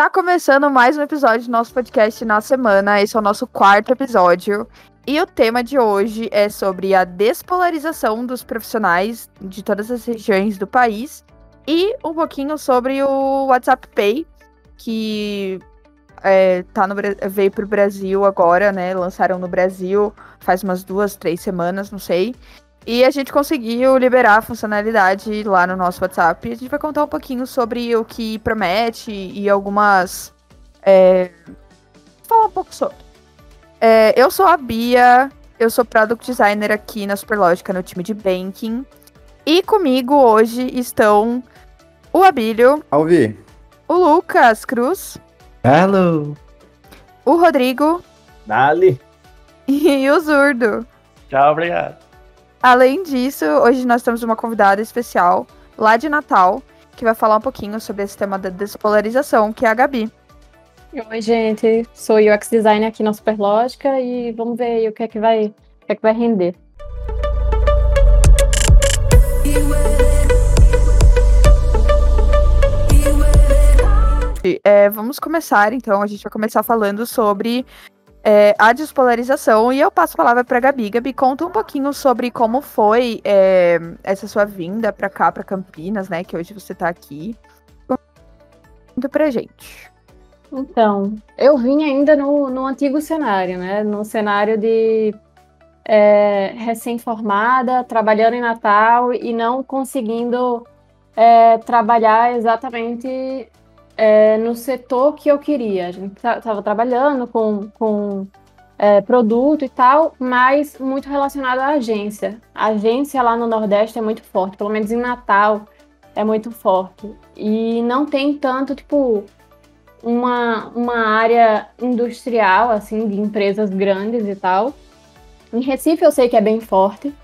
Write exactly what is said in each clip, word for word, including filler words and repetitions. Tá começando mais um episódio do nosso podcast na semana. Esse é o nosso quarto episódio. E o tema de hoje é sobre a despolarização dos profissionais de todas as regiões do país. E um pouquinho sobre o WhatsApp Pay, que é, tá no, veio pro Brasil agora, né? Lançaram no Brasil faz umas duas, três semanas, não sei. E a gente conseguiu liberar a funcionalidade lá no nosso WhatsApp. E a gente vai contar um pouquinho sobre o que promete e algumas... É... falar um pouco sobre. É, eu sou a Bia, eu sou Product Designer aqui na Superlógica, no time de Banking. E comigo hoje estão o Abílio. Alvi. O Lucas Cruz. Hello. O Rodrigo. Dali. E o Zurdo. Tchau, obrigado. Além disso, hoje nós temos uma convidada especial lá de Natal, que vai falar um pouquinho sobre esse tema da despolarização, que é a Gabi. Oi, gente, sou U X Designer aqui na Superlógica e vamos ver aí o que é que vai, o que é que vai render. É, vamos começar, então, a gente vai começar falando sobre... É, a despolarização, e eu passo a palavra para a Gabi. Gabi, conta um pouquinho sobre como foi é, essa sua vinda para cá, para Campinas, né, que hoje você está aqui. Conta pra gente. Então, eu vim ainda no, no antigo cenário, né, no cenário de é, recém-formada, trabalhando em Natal e não conseguindo é, trabalhar exatamente... É, no setor que eu queria. A gente estava trabalhando com, com é, produto e tal, mas muito relacionado à agência. A agência lá no Nordeste é muito forte, pelo menos em Natal é muito forte. E não tem tanto, tipo, uma, uma área industrial, assim, de empresas grandes e tal. Em Recife eu sei que é bem forte,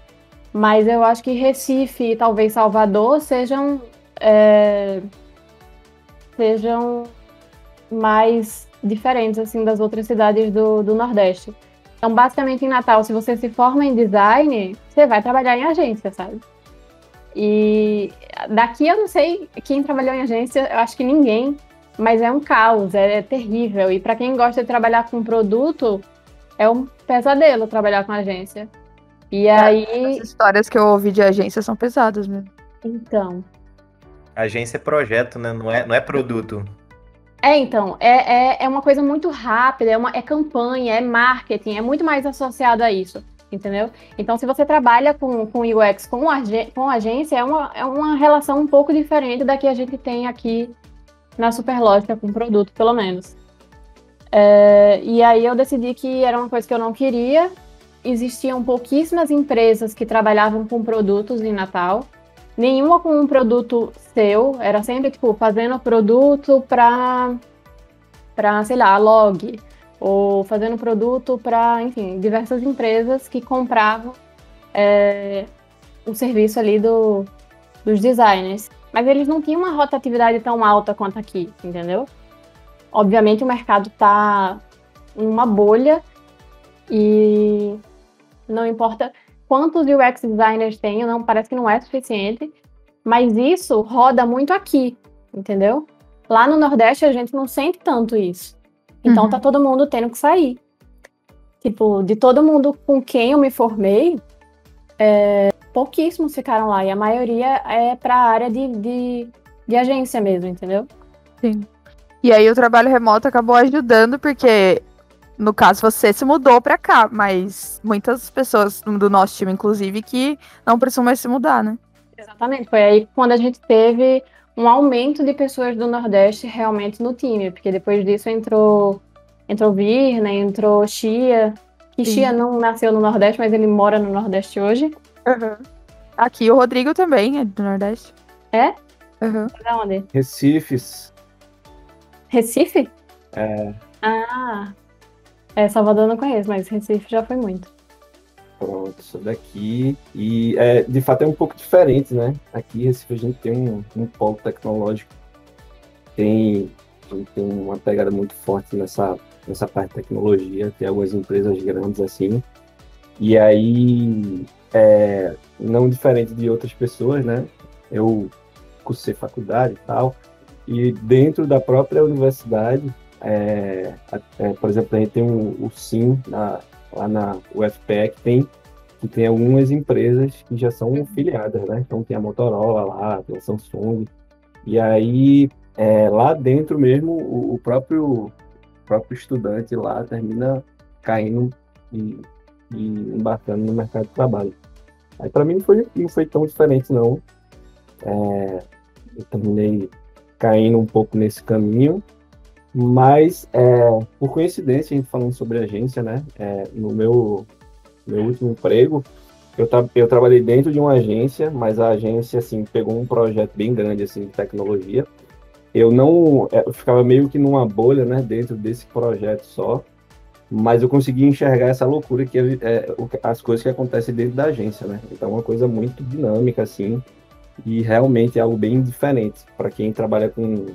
mas eu acho que Recife e talvez Salvador sejam... É, sejam mais diferentes, assim, das outras cidades do, do Nordeste. Então, basicamente, em Natal, se você se forma em design, você vai trabalhar em agência, sabe? E daqui eu não sei quem trabalhou em agência, eu acho que ninguém, mas é um caos, é, é terrível. E para quem gosta de trabalhar com produto, é um pesadelo trabalhar com agência. E é, aí... As histórias que eu ouvi de agência são pesadas, né? Então... Agência é projeto, né? Não é, não é produto. É, então. É, é, é uma coisa muito rápida, é, uma, é campanha, é marketing, é muito mais associado a isso, entendeu? Então, se você trabalha com, com U X, com, ag, com agência, é uma, é uma relação um pouco diferente da que a gente tem aqui na Superlógica, com produto, pelo menos. É, e aí eu decidi que era uma coisa que eu não queria. Existiam pouquíssimas empresas que trabalhavam com produtos em Natal. Nenhuma com um produto seu, era sempre, tipo, fazendo produto para, para, sei lá, log, ou fazendo produto para, enfim, diversas empresas que compravam é, o serviço ali do, dos designers. Mas eles não tinham uma rotatividade tão alta quanto aqui, entendeu? Obviamente o mercado tá em uma bolha e não importa... Quantos U X designers tem, não, parece que não é suficiente, mas isso roda muito aqui, entendeu? Lá no Nordeste a gente não sente tanto isso, então uhum. Tá todo mundo tendo que sair. Tipo, de todo mundo com quem eu me formei, é, pouquíssimos ficaram lá, e a maioria é pra área de, de, de agência mesmo, entendeu? Sim. E aí o trabalho remoto acabou ajudando, porque... No caso, você se mudou pra cá, mas muitas pessoas do nosso time, inclusive, que não precisam mais se mudar, né? Exatamente. Foi aí quando a gente teve um aumento de pessoas do Nordeste realmente no time, porque depois disso entrou, entrou Virna, entrou Chia, que Sim. Chia não nasceu no Nordeste, mas ele mora no Nordeste hoje. Uhum. Aqui o Rodrigo também é do Nordeste. É? Uhum. Da onde? Recifes. Recife? É. Ah... É, Salvador eu não conheço, mas Recife já foi muito. Pronto, sou daqui. E, é, de fato, é um pouco diferente, né? Aqui em Recife a gente tem um, um polo tecnológico. Tem, tem uma pegada muito forte nessa, nessa parte de tecnologia. Tem algumas empresas grandes, assim. E aí, é, não diferente de outras pessoas, né? Eu cursei faculdade e tal. E dentro da própria universidade, é, é, por exemplo, a gente tem o, o SIM na, lá na U F P E, que tem, que tem algumas empresas que já são filiadas, né? Então tem a Motorola lá, tem a Samsung. E aí, é, lá dentro mesmo, o, o, próprio, o próprio estudante lá termina caindo e, e embarcando no mercado de trabalho. Aí para mim não foi, não foi tão diferente, não. É, eu terminei caindo um pouco nesse caminho, mas é, por coincidência, a gente falando sobre agência, né? É, no meu, meu último emprego, eu, tra- eu trabalhei dentro de uma agência, mas a agência assim, pegou um projeto bem grande assim, de tecnologia. Eu não eu ficava meio que numa bolha, né, dentro desse projeto só, mas eu consegui enxergar essa loucura que é, é, as coisas que acontecem dentro da agência, né? Então é uma coisa muito dinâmica, assim. E realmente é algo bem diferente para quem trabalha com,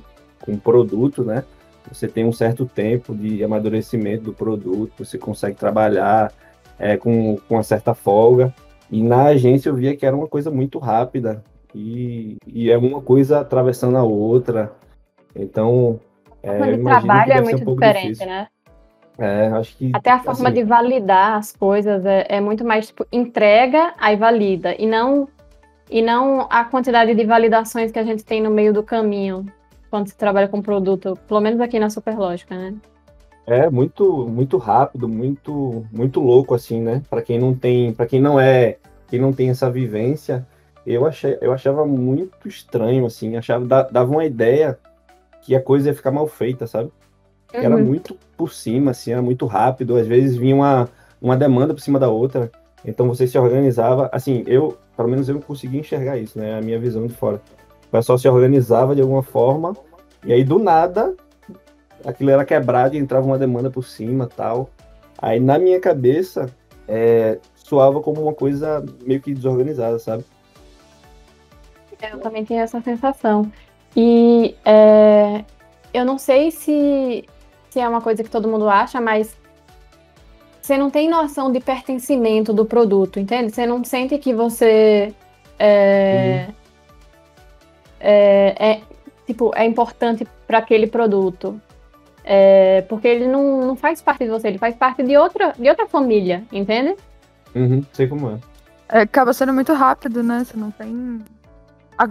com produto, né? Você tem um certo tempo de amadurecimento do produto, você consegue trabalhar é, com, com uma certa folga. E na agência eu via que era uma coisa muito rápida e, e é uma coisa atravessando a outra. Então, é, eu imagino que deve ser um pouco difícil. O trabalho é muito diferente, né? É, acho que, até a forma assim, de validar as coisas é, é muito mais tipo entrega, aí valida, e não... E não a quantidade de validações que a gente tem no meio do caminho quando se trabalha com produto, pelo menos aqui na Superlógica, né? É muito, muito rápido, muito, muito louco, assim, né? Para quem não tem, para quem não é, quem não tem essa vivência, eu, achei, eu achava muito estranho, assim, achava, dava uma ideia que a coisa ia ficar mal feita, sabe? Uhum. Era muito por cima, assim, era muito rápido, às vezes vinha uma, uma demanda por cima da outra. Então você se organizava, assim, eu, pelo menos eu não conseguia enxergar isso, né, a minha visão de fora. O pessoal se organizava de alguma forma, e aí do nada, aquilo era quebrado e entrava uma demanda por cima e tal. Aí na minha cabeça, é, soava como uma coisa meio que desorganizada, sabe? Eu também tinha essa sensação. E é, eu não sei se, se é uma coisa que todo mundo acha, mas... Você não tem noção de pertencimento do produto, entende? Você não sente que você é, uhum. é, é, tipo, é importante para aquele produto. É, porque ele não, não faz parte de você, ele faz parte de outra, de outra família, entende? Uhum, sei como é. É. Acaba sendo muito rápido, né? Você não tem...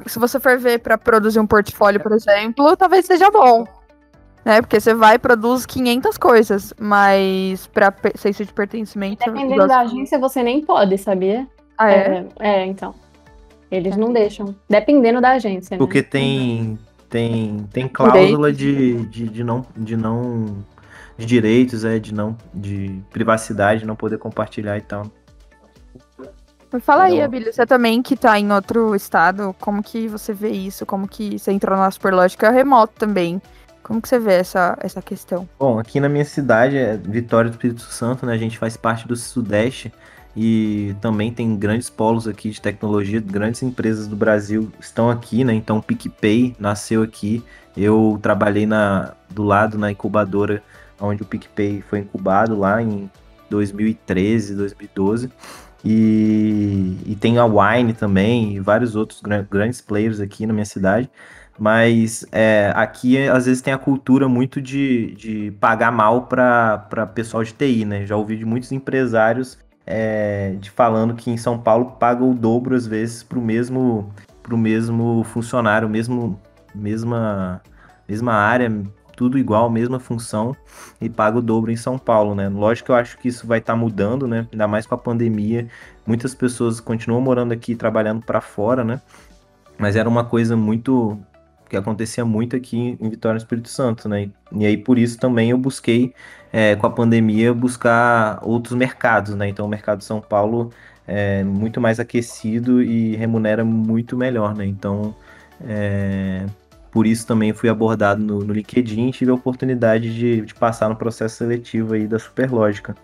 Se você for ver para produzir um portfólio, por exemplo, talvez seja bom. É, porque você vai e produz quinhentas coisas, mas para senso de pertencimento... Dependendo da agência, você nem pode, sabia? Ah, é? É, é então. Eles é. não deixam. Dependendo da agência, né? Porque tem, tem, tem cláusula de, de, de, não, de não... de direitos, é, de, não, de privacidade, de não poder compartilhar e tal. Fala aí, Abílio, você também que tá em outro estado, como que você vê isso? Como que você entrou na Superlógica remoto também? Como que você vê essa, essa questão? Bom, aqui na minha cidade, é Vitória do Espírito Santo, né? A gente faz parte do Sudeste e também tem grandes polos aqui de tecnologia, grandes empresas do Brasil estão aqui, né? Então o PicPay nasceu aqui. Eu trabalhei na, do lado na incubadora onde o PicPay foi incubado lá em dois mil e treze, dois mil e doze. E, e tem a Wine também e vários outros gran, grandes players aqui na minha cidade. Mas é, aqui, às vezes, tem a cultura muito de, de pagar mal para pessoal de T I, né? Já ouvi de muitos empresários é, de falando que em São Paulo paga o dobro, às vezes, para o mesmo, pro mesmo funcionário, mesmo, mesma, mesma área, tudo igual, mesma função, e paga o dobro em São Paulo, né? Lógico que eu acho que isso vai estar tá mudando, né? Ainda mais com a pandemia. Muitas pessoas continuam morando aqui, trabalhando para fora, né? Mas era uma coisa muito... que acontecia muito aqui em Vitória do Espírito Santo, né? E aí, por isso, também eu busquei, é, com a pandemia, buscar outros mercados, né? Então, o mercado de São Paulo é muito mais aquecido e remunera muito melhor, né? Então, é, por isso também fui abordado no, no LinkedIn e tive a oportunidade de, de passar no processo seletivo aí da Superlógica.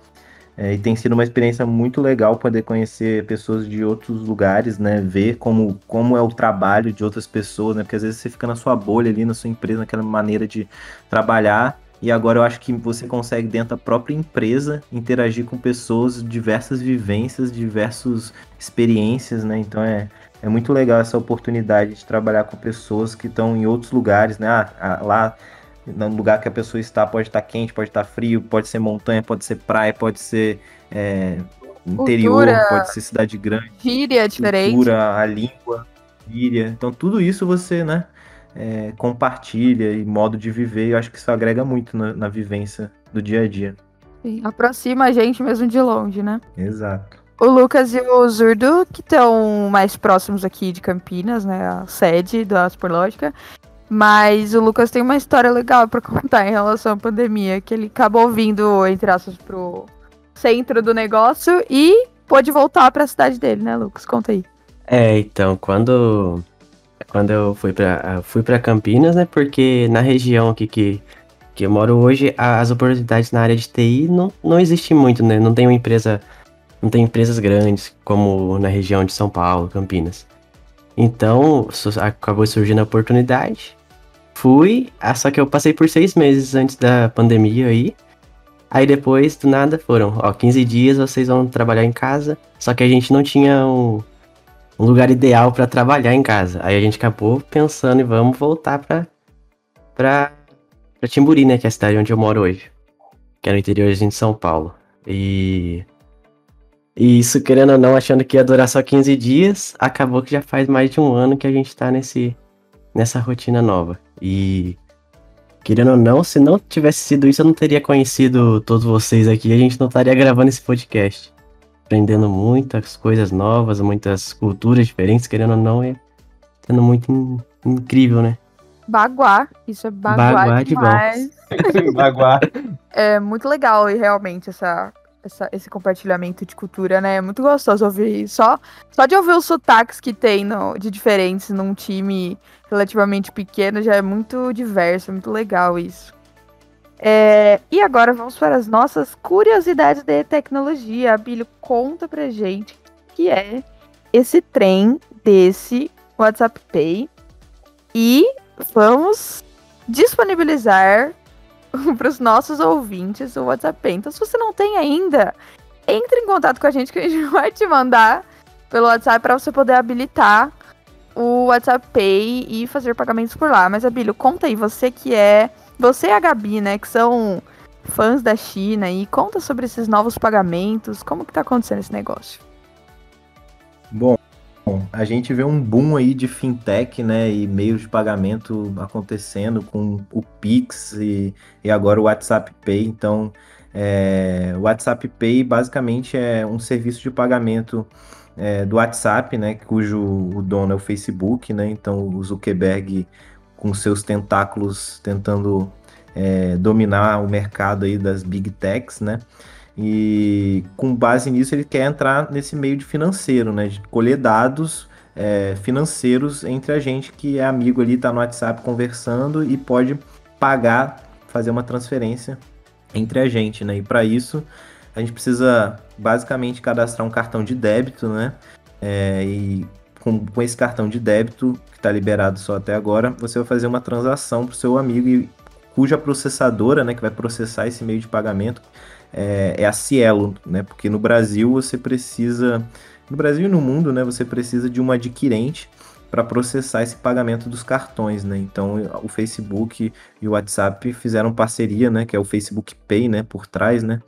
É, e tem sido uma experiência muito legal poder conhecer pessoas de outros lugares, né? Ver como, como é o trabalho de outras pessoas, né? Porque às vezes você fica na sua bolha ali, na sua empresa, naquela maneira de trabalhar. E agora eu acho que você consegue, dentro da própria empresa, interagir com pessoas, diversas vivências, diversas experiências, né? Então é, é é muito legal essa oportunidade de trabalhar com pessoas que estão em outros lugares, né? Ah, lá no lugar que a pessoa está pode estar quente, pode estar frio, pode ser montanha, pode ser praia, pode ser é, interior, cultura, pode ser cidade grande, gíria diferente, cultura, a língua, gíria. Então tudo isso você, né, é, compartilha e modo de viver. Eu acho que isso agrega muito na, na vivência do dia a dia. Sim, aproxima a gente mesmo de longe, né? Exato. O Lucas e o Zurdu, que estão mais próximos aqui de Campinas, né? A sede da Superlógica. Mas o Lucas tem uma história legal para contar em relação à pandemia, que ele acabou vindo, entre aspas, pro centro do negócio e pôde voltar para a cidade dele, né, Lucas? Conta aí. É, então, quando, quando eu fui para fui para Campinas, né? Porque na região aqui que... que eu moro hoje, as oportunidades na área de T I não, não existem muito, né? Não tem uma empresa, não tem empresas grandes como na região de São Paulo, Campinas. Então, acabou surgindo a oportunidade. Fui, só que eu passei por seis meses antes da pandemia aí. Aí depois, do nada, foram, ó, quinze dias vocês vão trabalhar em casa. Só que a gente não tinha um, um lugar ideal para trabalhar em casa. Aí a gente acabou pensando e vamos voltar para... pra... pra Timburi, né, que é a cidade onde eu moro hoje, que é no interiorzinho de São Paulo, e, e isso, querendo ou não, achando que ia durar só quinze dias, acabou que já faz mais de um ano que a gente tá nesse, nessa rotina nova, e querendo ou não, se não tivesse sido isso, eu não teria conhecido todos vocês aqui, a gente não estaria gravando esse podcast, aprendendo muitas coisas novas, muitas culturas diferentes, querendo ou não, é sendo muito in, incrível, né? Baguá, isso é baguá, baguá demais. De baguá. É muito legal e realmente essa, essa, esse compartilhamento de cultura, né? É muito gostoso ouvir. Só, só de ouvir os sotaques que tem no, de diferentes num time relativamente pequeno já é muito diverso, é muito legal isso. É, e agora vamos para as nossas curiosidades de tecnologia. Abílio, conta pra gente o que é esse trem desse WhatsApp Pay e vamos disponibilizar para os nossos ouvintes o WhatsApp Pay. Então, se você não tem ainda, entre em contato com a gente que a gente vai te mandar pelo WhatsApp para você poder habilitar o WhatsApp Pay e fazer pagamentos por lá. Mas, Abílio, conta aí, você que é... Você e a Gabi, né, que são fãs da China, e conta sobre esses novos pagamentos. Como que tá acontecendo esse negócio? Bom, Bom, a gente vê um boom aí de fintech, né, e meios de pagamento acontecendo com o Pix e, e agora o WhatsApp Pay. Então, é, o WhatsApp Pay basicamente é um serviço de pagamento é, do WhatsApp, né, cujo o dono é o Facebook, né, então o Zuckerberg com seus tentáculos tentando é, dominar o mercado aí das Big Techs, né. E com base nisso ele quer entrar nesse meio de financeiro, né? De colher dados é, financeiros entre a gente que é amigo ali, tá no WhatsApp conversando e pode pagar, fazer uma transferência entre a gente, né? E para isso a gente precisa basicamente cadastrar um cartão de débito, né? É, e com, com esse cartão de débito, que tá liberado só até agora, você vai fazer uma transação pro seu amigo e cuja processadora, né, que vai processar esse meio de pagamento É, é a Cielo, né? Porque no Brasil você precisa, no Brasil e no mundo, né? Você precisa de uma adquirente para processar esse pagamento dos cartões, né? Então o Facebook e o WhatsApp fizeram parceria, né? Que é o Facebook Pay, né? Por trás, né?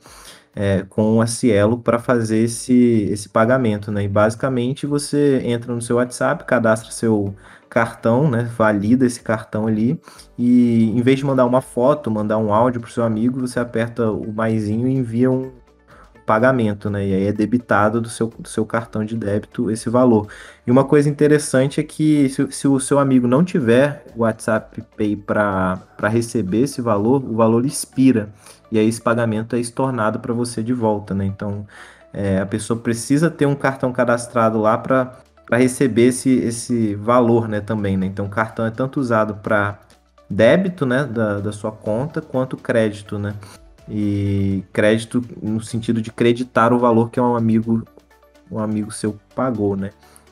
É, com a Cielo para fazer esse, esse pagamento, né? E basicamente você entra no seu WhatsApp, cadastra seu cartão, né? Valida esse cartão ali e em vez de mandar uma foto, mandar um áudio pro seu amigo, você aperta o maisinho e envia um pagamento, né? E aí é debitado do seu, do seu cartão de débito esse valor. E uma coisa interessante é que se, se o seu amigo não tiver o WhatsApp Pay para receber esse valor, o valor expira. E aí esse pagamento é estornado para você de volta, né? Então é, a pessoa precisa ter um cartão cadastrado lá para para receber esse, esse valor, né, também, né? Então o cartão é tanto usado para débito, né, da, da sua conta, quanto crédito, né? E crédito no sentido de creditar o valor que um amigo, um amigo seu pagou, né?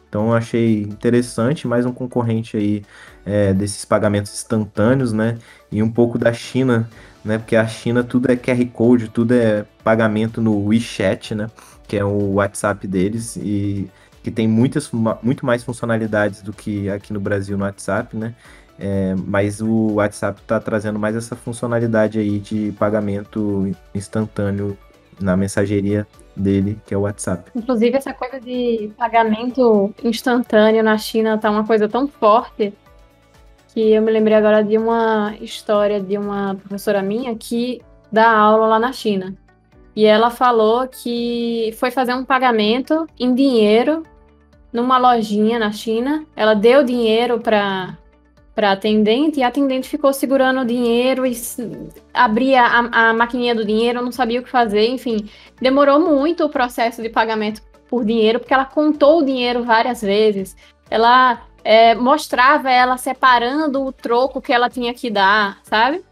Então eu achei interessante, mais um concorrente aí é, desses pagamentos instantâneos, né? E um pouco da China, né? Porque a China tudo é Q R Code, tudo é pagamento no WeChat, né? Que é o WhatsApp deles e que tem muitas, muito mais funcionalidades do que aqui no Brasil no WhatsApp, né? É, mas o WhatsApp está trazendo mais essa funcionalidade aí de pagamento instantâneo na mensageria dele, que é o WhatsApp. Inclusive, essa coisa de pagamento instantâneo na China está uma coisa tão forte que eu me lembrei agora de uma história de uma professora minha que dá aula lá na China. E ela falou que foi fazer um pagamento em dinheiro numa lojinha na China. Ela deu dinheiro para para atendente, e a atendente ficou segurando o dinheiro e abria a, a maquininha do dinheiro, não sabia o que fazer, enfim. Demorou muito o processo de pagamento por dinheiro, porque ela contou o dinheiro várias vezes. Ela é, mostrava ela separando o troco que ela tinha que dar, sabe?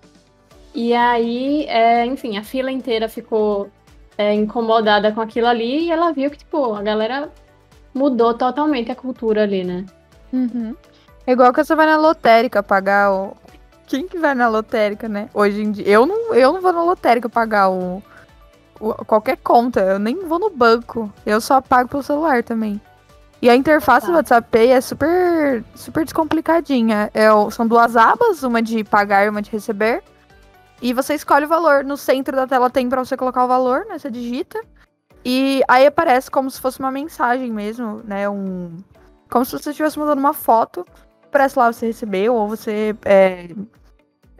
E aí, é, enfim, a fila inteira ficou é, incomodada com aquilo ali, e ela viu que, tipo, a galera mudou totalmente a cultura ali, né? Uhum. É igual que você vai na lotérica pagar o... Quem que vai na lotérica, né? Hoje em dia... Eu não, eu não vou na lotérica pagar o... o... Qualquer conta. Eu nem vou no banco. Eu só pago pelo celular também. E a interface ah. do WhatsApp Pay é super, super descomplicadinha. É o... São duas abas, uma de pagar e uma de receber. E você escolhe o valor. No centro da tela tem pra você colocar o valor, né? Você digita. E aí aparece como se fosse uma mensagem mesmo, né? Um... Como se você estivesse mandando uma foto... Parece lá você recebeu, ou você é,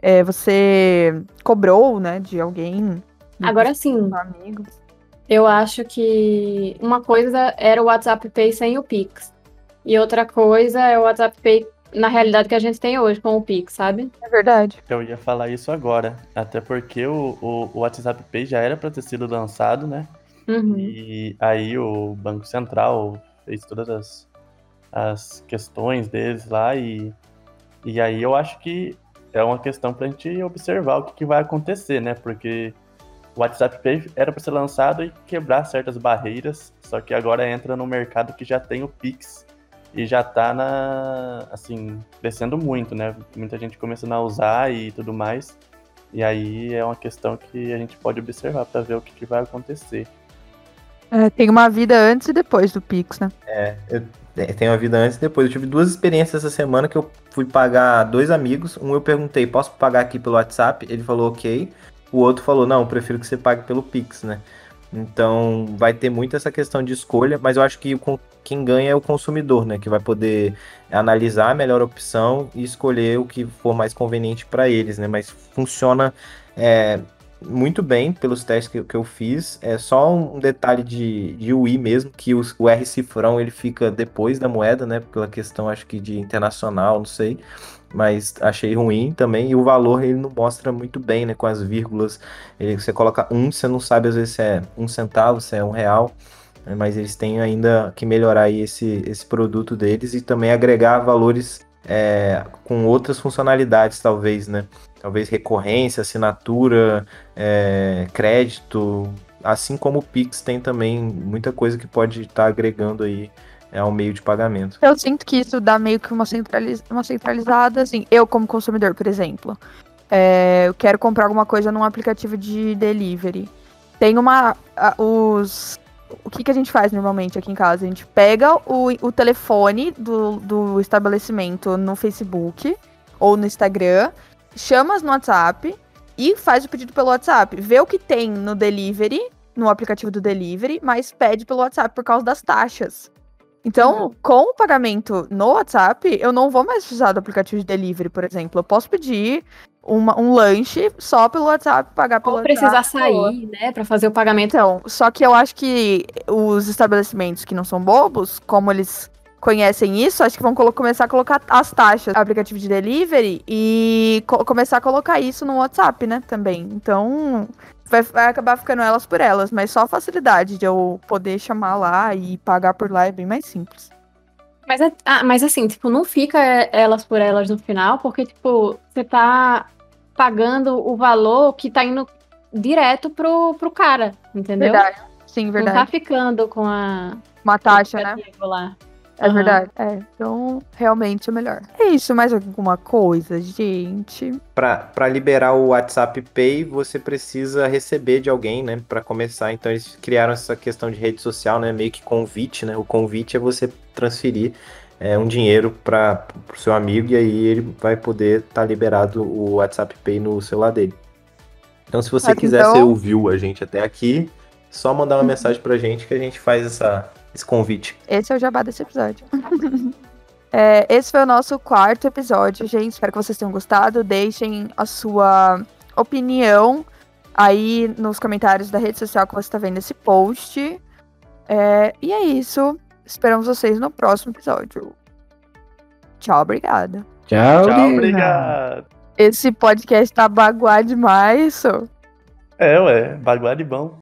é, você cobrou, né, de alguém. Agora sim, eu acho que uma coisa era o WhatsApp Pay sem o Pix, e outra coisa é o WhatsApp Pay na realidade que a gente tem hoje com o Pix, sabe? É verdade. Eu ia falar isso agora, até porque o, o, o WhatsApp Pay já era para ter sido lançado, né? Uhum. E aí o Banco Central fez todas as... as questões deles lá, e, e aí eu acho que é uma questão pra gente observar o que, que vai acontecer, né? Porque o WhatsApp Pay era para ser lançado e quebrar certas barreiras, só que agora entra no mercado que já tem o Pix e já tá, na, assim, crescendo muito, né? Muita gente começando a usar e tudo mais, e aí é uma questão que a gente pode observar para ver o que, que vai acontecer. É, tem uma vida antes e depois do Pix, né? É, eu... Tem uma vida antes e depois. Eu tive duas experiências essa semana que eu fui pagar dois amigos. Um eu perguntei, posso pagar aqui pelo WhatsApp? Ele falou ok. O outro falou, não, eu prefiro que você pague pelo Pix, né? Então vai ter muito essa questão de escolha, mas eu acho que quem ganha é o consumidor, né? Que vai poder analisar a melhor opção e escolher o que for mais conveniente para eles, né? Mas funciona é, muito bem pelos testes que, que eu fiz. É só um detalhe de, de U I mesmo, que os, o R cifrão ele fica depois da moeda, né? Pela questão, acho que de internacional, não sei, mas achei ruim também. E o valor ele não mostra muito bem, né? Com as vírgulas, ele, você coloca um, você não sabe às vezes se é um centavo, se é um real, né, mas eles têm ainda que melhorar aí esse, esse produto deles e também agregar valores é, com outras funcionalidades, talvez, né? Talvez recorrência, assinatura, é, crédito, assim como o Pix tem também muita coisa que pode estar agregando aí é, ao meio de pagamento. Eu sinto que isso dá meio que uma, centraliz- uma centralizada, assim, eu como consumidor, por exemplo, é, eu quero comprar alguma coisa num aplicativo de delivery. Tem uma, a, os, o que, que a gente faz normalmente aqui em casa? A gente pega o, o telefone do, do estabelecimento no Facebook ou no Instagram, chamas no WhatsApp e faz o pedido pelo WhatsApp. Vê o que tem no delivery, no aplicativo do delivery, mas pede pelo WhatsApp por causa das taxas. Então, uhum. com o pagamento no WhatsApp, eu não vou mais precisar do aplicativo de delivery, por exemplo. Eu posso pedir uma, um lanche só pelo WhatsApp, pagar pelo Ou WhatsApp. Ou precisar sair, né, pra fazer o pagamento. Então, só que eu acho que os estabelecimentos que não são bobos, como eles... conhecem isso, acho que vão colo- começar a colocar as taxas do aplicativo de delivery e co- começar a colocar isso no WhatsApp, né, também. Então, vai, vai acabar ficando elas por elas, mas só a facilidade de eu poder chamar lá e pagar por lá é bem mais simples. Mas, é, ah, mas assim, tipo, não fica elas por elas no final, porque, tipo, você tá pagando o valor que tá indo direto pro, pro cara, entendeu? Verdade. Sim, verdade. Não tá ficando com a... Uma taxa, né? Lá. É uhum. verdade. É, então, realmente é melhor. É isso, mais alguma coisa, gente? Pra, pra liberar o WhatsApp Pay, você precisa receber de alguém, né? Pra começar. Então, eles criaram essa questão de rede social, né? Meio que convite, né? O convite é você transferir é, um dinheiro para o seu amigo e aí ele vai poder estar tá liberado o WhatsApp Pay no celular dele. Então, se você ah, quiser, então... você ouviu a gente até aqui, só mandar uma uhum. mensagem pra gente que a gente faz essa... esse convite. Esse é o jabá desse episódio. é, esse foi o nosso quarto episódio, gente. Espero que vocês tenham gostado. Deixem a sua opinião aí nos comentários da rede social que você está vendo esse post. É, e é isso. Esperamos vocês no próximo episódio. Tchau, obrigada. Tchau, Tchau obrigado. Esse podcast tá baguá demais. É, ué. Baguá de bom.